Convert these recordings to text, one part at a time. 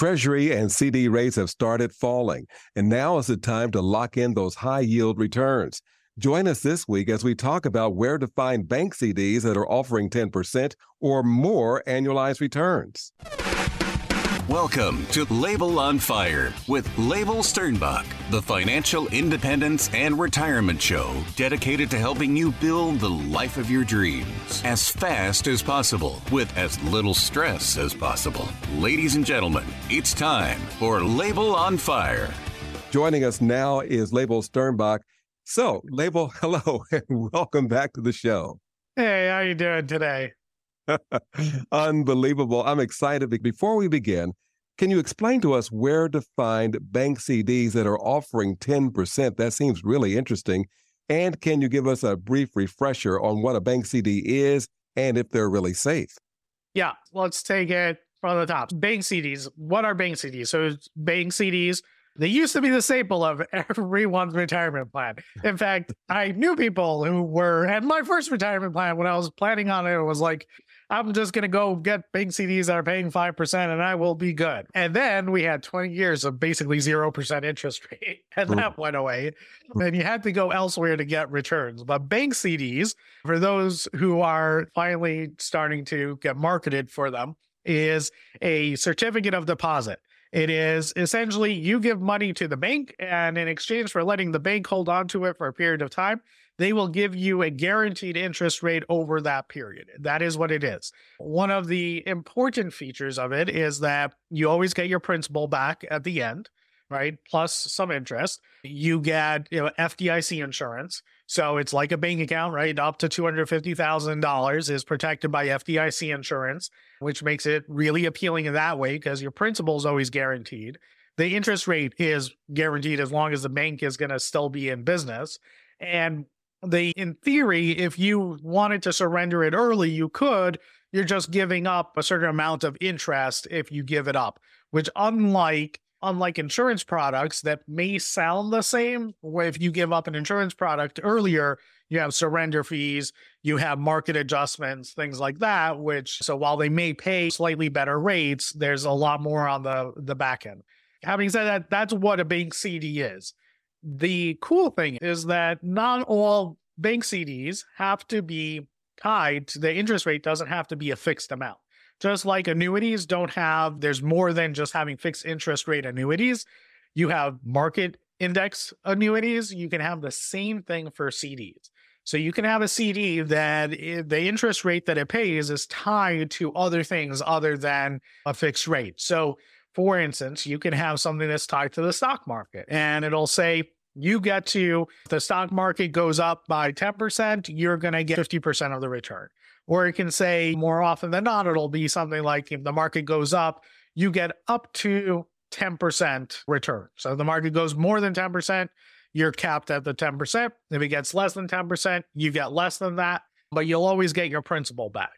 Treasury and CD rates have started falling, and now is the time to lock in those high-yield returns. Join us this week as we talk about where to find bank CDs that are offering 10% or more annualized returns. Welcome to Label on Fire with Label Sternbach, the financial independence and retirement show dedicated to helping you build the life of your dreams as fast as possible with as little stress as possible. Ladies and gentlemen, it's time for Label on Fire. Joining us now is Label Sternbach. So, Label, hello and welcome back to the show. Hey, how you doing today? Unbelievable. I'm excited. Before we begin, can you explain to us where to find bank CDs that are offering 10%? That seems really interesting. And can you give us a brief refresher on what a bank CD is and if they're really safe? Yeah, let's take it from the top. Bank CDs. What are bank CDs? So bank CDs, they used to be the staple of everyone's retirement plan. In fact, I knew people who were, and my first retirement plan, when I was planning on it, it was like, I'm just going to go get bank CDs that are paying 5% and I will be good. And then we had 20 years of basically 0% interest rate, and that went away. And you had to go elsewhere to get returns. But bank CDs, for those who are finally starting to get marketed for them, is a certificate of deposit. It is essentially you give money to the bank, and in exchange for letting the bank hold on to it for a period of time, they will give you a guaranteed interest rate over that period. That is what it is. One of the important features of it is that you always get your principal back at the end, right? Plus some interest. You get FDIC insurance. So it's like a bank account, right? Up to $250,000 is protected by FDIC insurance, which makes it really appealing in that way because your principal is always guaranteed. The interest rate is guaranteed as long as the bank is going to still be in business. And in theory, if you wanted to surrender it early, you could. You're just giving up a certain amount of interest if you give it up, which unlike insurance products that may sound the same, where if you give up an insurance product earlier, you have surrender fees, you have market adjustments, things like that, so while they may pay slightly better rates, there's a lot more on the back end. Having said that, that's what a bank CD is. The cool thing is that not all bank CDs have to be tied to the interest rate, doesn't have to be a fixed amount. Just like annuities there's more than just having fixed interest rate annuities. You have market index annuities. You can have the same thing for CDs. So you can have a CD that the interest rate that it pays is tied to other things other than a fixed rate. So for instance, you can have something that's tied to the stock market, and it'll say if the stock market goes up by 10%, you're going to get 50% of the return. Or it can say more often than not, it'll be something like if the market goes up, you get up to 10% return. So if the market goes more than 10%, you're capped at the 10%. If it gets less than 10%, you get less than that, but you'll always get your principal back.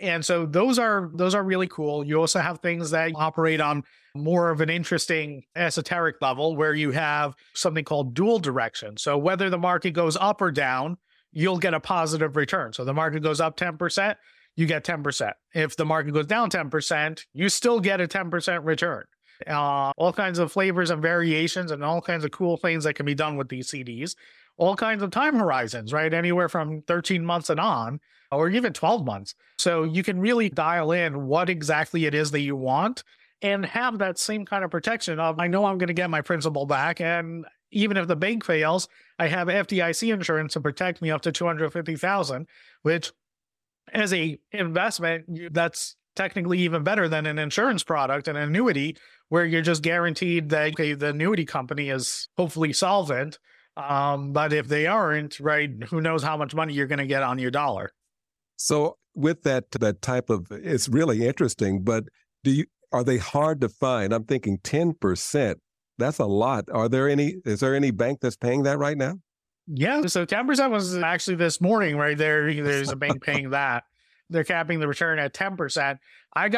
And so those are really cool. You also have things that operate on more of an interesting esoteric level where you have something called dual direction. So whether the market goes up or down, you'll get a positive return. So the market goes up 10%, you get 10%. If the market goes down 10%, you still get a 10% return. All kinds of flavors and variations and all kinds of cool things that can be done with these CDs. All kinds of time horizons, right? Anywhere from 13 months and on, or even 12 months. So you can really dial in what exactly it is that you want and have that same kind of protection of, I know I'm going to get my principal back, and even if the bank fails, I have FDIC insurance to protect me up to $250,000, which as an investment, that's technically even better than an insurance product, an annuity, where you're just guaranteed that the annuity company is hopefully solvent. But if they aren't, right, who knows how much money you're going to get on your dollar. So with that type of, it's really interesting, but are they hard to find? I'm thinking 10%. That's a lot. Is there any bank that's paying that right now? Yeah. So 10% was actually this morning, right there. There's a bank paying that. They're capping the return at 10%. I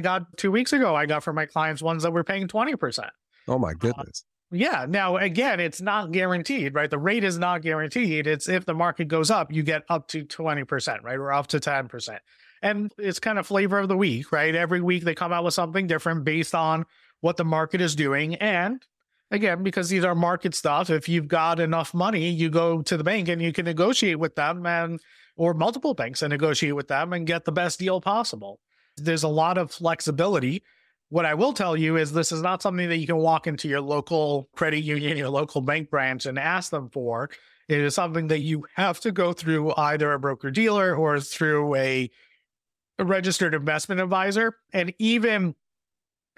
got 2 weeks ago, for my clients ones that were paying 20%. Oh my goodness. Yeah. Now, again, it's not guaranteed, right? The rate is not guaranteed. It's if the market goes up, you get up to 20%, right? Or up to 10%. And it's kind of flavor of the week, right? Every week they come out with something different based on what the market is doing. And again, because these are market stuff, if you've got enough money, you go to the bank and you can negotiate with them or multiple banks and negotiate with them and get the best deal possible. There's a lot of flexibility. What I will tell you is this is not something that you can walk into your local credit union, your local bank branch and ask them for. It is something that you have to go through either a broker-dealer or through a registered investment advisor. And even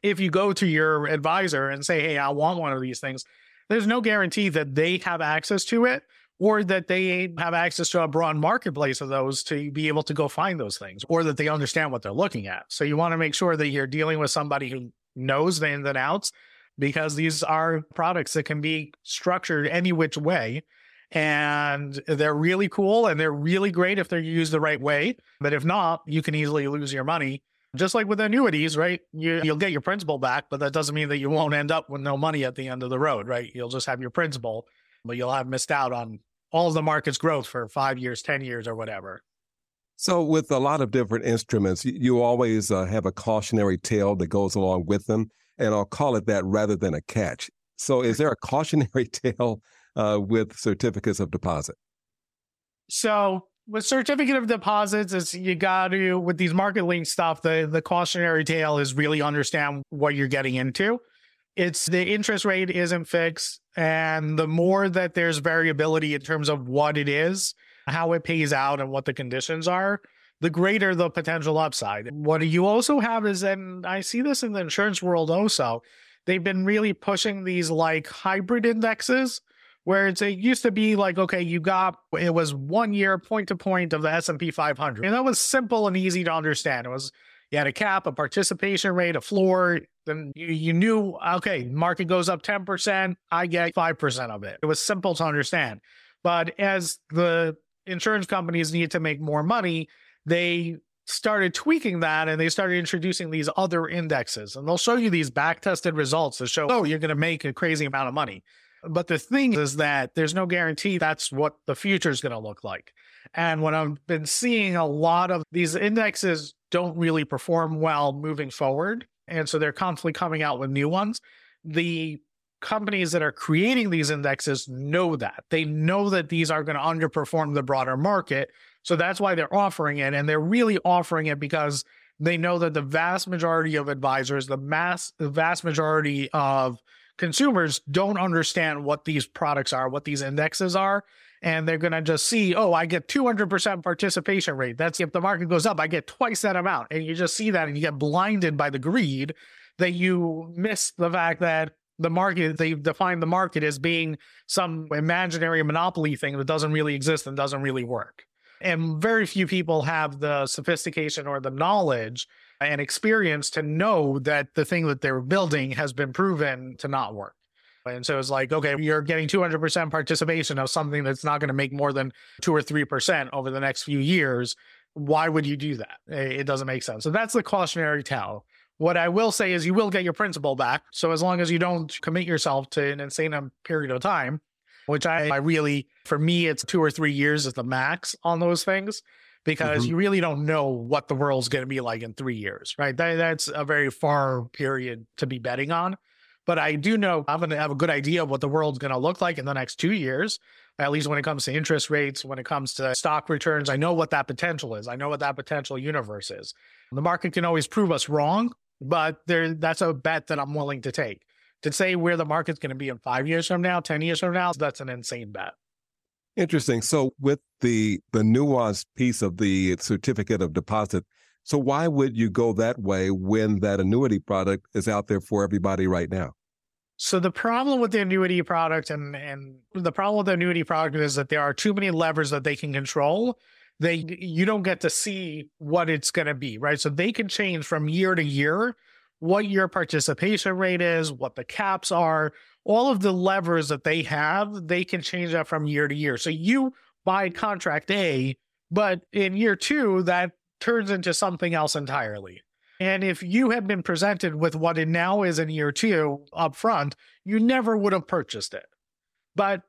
if you go to your advisor and say, hey, I want one of these things, there's no guarantee that they have access to it or that they have access to a broad marketplace of those to be able to go find those things or that they understand what they're looking at. So you want to make sure that you're dealing with somebody who knows the ins and outs, because these are products that can be structured any which way. And they're really cool and they're really great if they're used the right way. But if not, you can easily lose your money. Just like with annuities, right? You'll get your principal back, but that doesn't mean that you won't end up with no money at the end of the road, right? You'll just have your principal, but you'll have missed out on all of the market's growth for 5 years, 10 years or whatever. So with a lot of different instruments, you always have a cautionary tale that goes along with them. And I'll call it that rather than a catch. So is there a cautionary tale with certificates of deposit? So with certificate of deposits, it's you got to, with these market link stuff, the cautionary tale is really understand what you're getting into. It's the interest rate isn't fixed. And the more that there's variability in terms of what it is, how it pays out and what the conditions are, the greater the potential upside. What you also have is, and I see this in the insurance world also, they've been really pushing these like hybrid indexes, where it used to be like, okay, it was 1 year point to point of the S&P 500. And that was simple and easy to understand. It was, you had a cap, a participation rate, a floor. Then you knew, okay, market goes up 10%, I get 5% of it. It was simple to understand. But as the insurance companies need to make more money, they started tweaking that and they started introducing these other indexes. And they'll show you these back-tested results that show, oh, you're going to make a crazy amount of money. But the thing is that there's no guarantee that's what the future is going to look like. And what I've been seeing, a lot of these indexes don't really perform well moving forward. And so they're constantly coming out with new ones. The companies that are creating these indexes know that. They know that these are going to underperform the broader market. So that's why they're offering it. And they're really offering it because they know that the vast majority of advisors, the vast majority of consumers don't understand what these products are, what these indexes are, and they're going to just see, oh, I get 200% participation rate. That's if the market goes up, I get twice that amount. And you just see that and you get blinded by the greed that you miss the fact that the market, they've defined the market as being some imaginary monopoly thing that doesn't really exist and doesn't really work. And very few people have the sophistication or the knowledge and experience to know that the thing that they're building has been proven to not work. And so it's like, okay, you're getting 200% participation of something that's not going to make more than 2 or 3% over the next few years. Why would you do that? It doesn't make sense. So that's the cautionary tale. What I will say is you will get your principal back. So as long as you don't commit yourself to an insane period of time, which I really, for me, it's 2 or 3 years is the max on those things. Because you really don't know what the world's going to be like in 3 years, right? That's a very far period to be betting on. But I do know I'm going to have a good idea of what the world's going to look like in the next 2 years, at least when it comes to interest rates, when it comes to stock returns. I know what that potential is. I know what that potential universe is. The market can always prove us wrong, but that's a bet that I'm willing to take. To say where the market's going to be in 5 years from now, 10 years from now, that's an insane bet. Interesting. So with the nuanced piece of the certificate of deposit, so why would you go that way when that annuity product is out there for everybody right now? So the problem with the annuity product is that there are too many levers that they can control. You don't get to see what it's going to be, right? So they can change from year to year what your participation rate is, what the caps are. All of the levers that they have, they can change that from year to year. So you buy contract A, but in year two, that turns into something else entirely. And if you had been presented with what it now is in year two up front, you never would have purchased it. But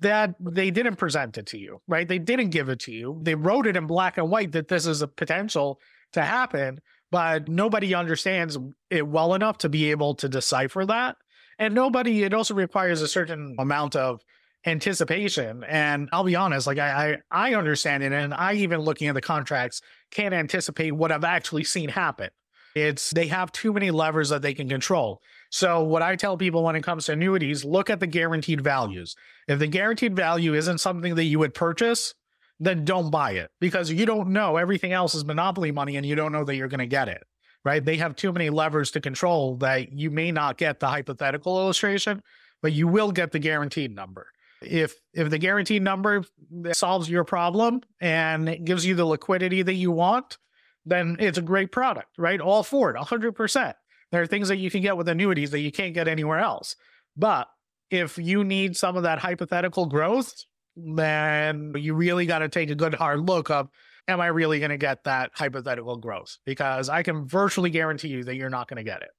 that they didn't present it to you, right? They didn't give it to you. They wrote it in black and white that this is a potential to happen, but nobody understands it well enough to be able to decipher that. And nobody, it also requires a certain amount of anticipation. And I'll be honest, like I understand it. And I, even looking at the contracts, can't anticipate what I've actually seen happen. They have too many levers that they can control. So what I tell people when it comes to annuities, look at the guaranteed values. If the guaranteed value isn't something that you would purchase, then don't buy it, because you don't know. Everything else is monopoly money and you don't know that you're going to get it, right? They have too many levers to control that you may not get the hypothetical illustration, but you will get the guaranteed number. If the guaranteed number solves your problem and it gives you the liquidity that you want, then it's a great product, right? All for it, 100%. There are things that you can get with annuities that you can't get anywhere else. But if you need some of that hypothetical growth, then you really got to take a good hard look of, am I really going to get that hypothetical growth? Because I can virtually guarantee you that you're not going to get it.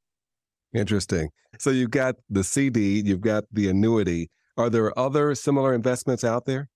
Interesting. So you've got the CD, you've got the annuity. Are there other similar investments out there?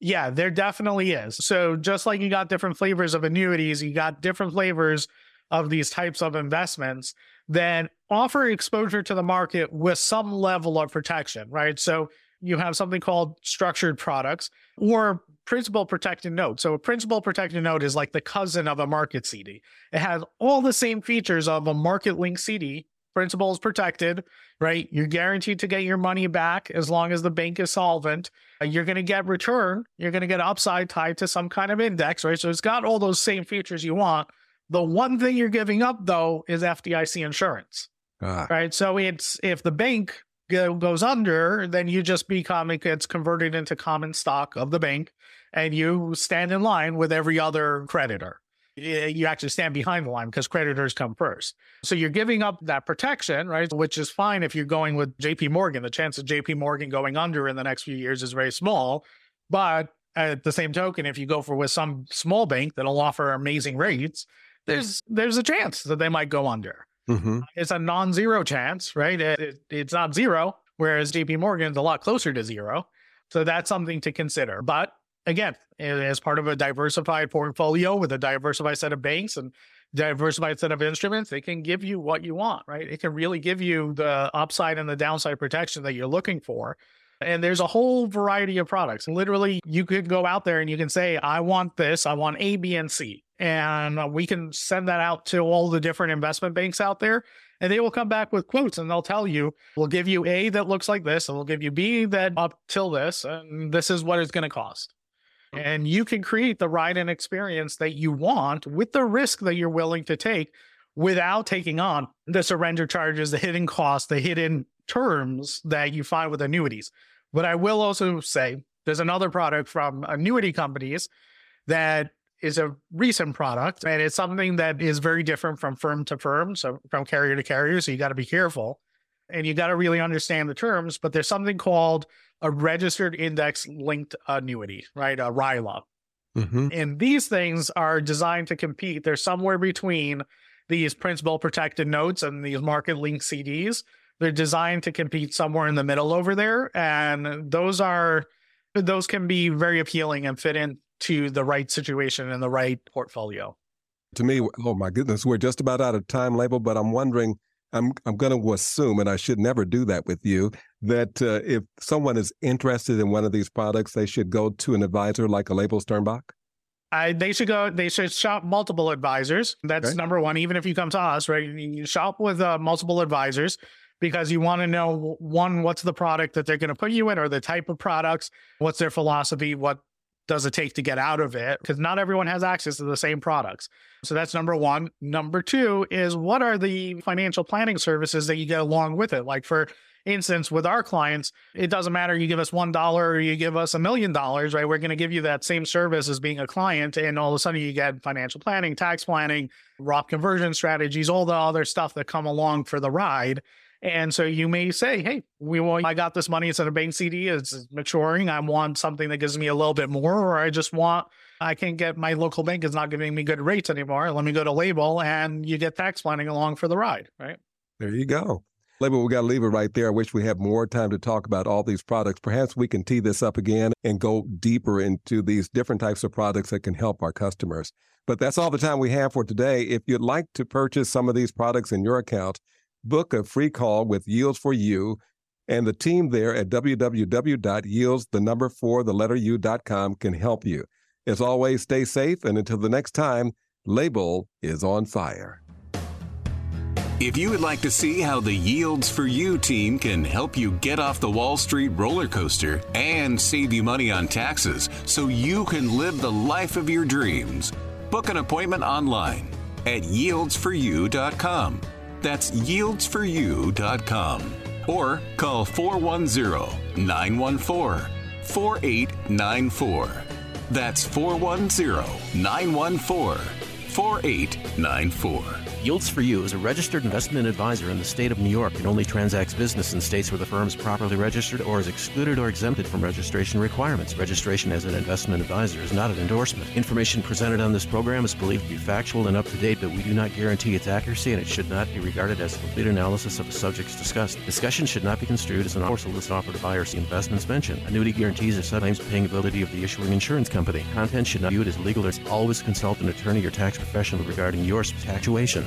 Yeah, there definitely is. So just like you got different flavors of annuities, you got different flavors of these types of investments, then offer exposure to the market with some level of protection, right? So you have something called structured products or principal protected note. So a principal protected note is like the cousin of a market CD. It has all the same features of a market-linked CD. Principal is protected, right? You're guaranteed to get your money back as long as the bank is solvent. You're going to get return. You're going to get upside tied to some kind of index, right? So it's got all those same features you want. The one thing you're giving up, though, is FDIC insurance, right? So it's, if the bank goes under, then you just become, it gets converted into common stock of the bank and you stand in line with every other creditor. You actually stand behind the line because creditors come first. So you're giving up that protection, right? Which is fine if you're going with JP Morgan. The chance of JP Morgan going under in the next few years is very small. But at the same token, if you go for with some small bank that'll offer amazing rates, there's a chance that they might go under. Mm-hmm. It's a non-zero chance, right? It's not zero, whereas JP Morgan's a lot closer to zero. So that's something to consider. But again, as part of a diversified portfolio with a diversified set of banks and diversified set of instruments, they can give you what you want, right? It can really give you the upside and the downside protection that you're looking for. And there's a whole variety of products. Literally, you could go out there and you can say, I want this, I want A, B, and C. And we can send that out to all the different investment banks out there. And they will come back with quotes and they'll tell you, we'll give you A that looks like this, and we'll give you B that up till this, and this is what it's going to cost. And you can create the ride and experience that you want with the risk that you're willing to take without taking on the surrender charges, the hidden costs, the hidden terms that you find with annuities. But I will also say there's another product from annuity companies that is a recent product, and it's something that is very different from firm to firm, so from carrier to carrier. So you got to be careful and you got to really understand the terms, but there's something called a registered index linked annuity, right? A RILA. Mm-hmm. And these things are designed to compete. They're somewhere between these principal protected notes and these market linked CDs. They're designed to compete somewhere in the middle over there. And those can be very appealing and fit into the right situation and the right portfolio. To me, oh my goodness, we're just about out of time, Label, but I'm wondering, I'm going to assume, and I should never do that with you, that if someone is interested in one of these products, they should go to an advisor like a Label Sternbach? They should shop multiple advisors. That's okay. Number one, even if you come to us, right? You shop with multiple advisors because you want to know, one, what's the product that they're going to put you in or the type of products, what's their philosophy, what does it take to get out of it? Because not everyone has access to the same products. So that's number one. Number two is, what are the financial planning services that you get along with it? Like for instance, with our clients, it doesn't matter. You give us $1 or you give us $1 million, right? We're going to give you that same service as being a client. And all of a sudden you get financial planning, tax planning, Roth conversion strategies, all the other stuff that come along for the ride. And so you may say, hey, I got this money. It's in a bank CD. It's maturing. I want something that gives me a little bit more, or I can't get, my local bank is not giving me good rates anymore. Let me go to Label, and you get tax planning along for the ride, right? There you go. Label, we got to leave it right there. I wish we had more time to talk about all these products. Perhaps we can tee this up again and go deeper into these different types of products that can help our customers. But that's all the time we have for today. If you'd like to purchase some of these products in your account, book a free call with Yields For You and the team there at www.yields4u.com can help you. As always, stay safe, and until the next time, Label is on fire. If you would like to see how the Yields For You team can help you get off the Wall Street roller coaster and save you money on taxes so you can live the life of your dreams, book an appointment online at yieldsforyou.com. That's yieldsforyou.com. Or call 410-914-4894. That's 410-914-4894. Yields For You is a registered investment advisor in the state of New York and only transacts business in states where the firm is properly registered or is excluded or exempted from registration requirements. Registration as an investment advisor is not an endorsement. Information presented on this program is believed to be factual and up-to-date, but we do not guarantee its accuracy, and it should not be regarded as a complete analysis of the subjects discussed. Discussion should not be construed as an offer to buy or see investments mentioned. Annuity guarantees are sometimes paying ability of the issuing insurance company. Content should not be viewed as legal. Always consult an attorney or tax professional regarding your situation.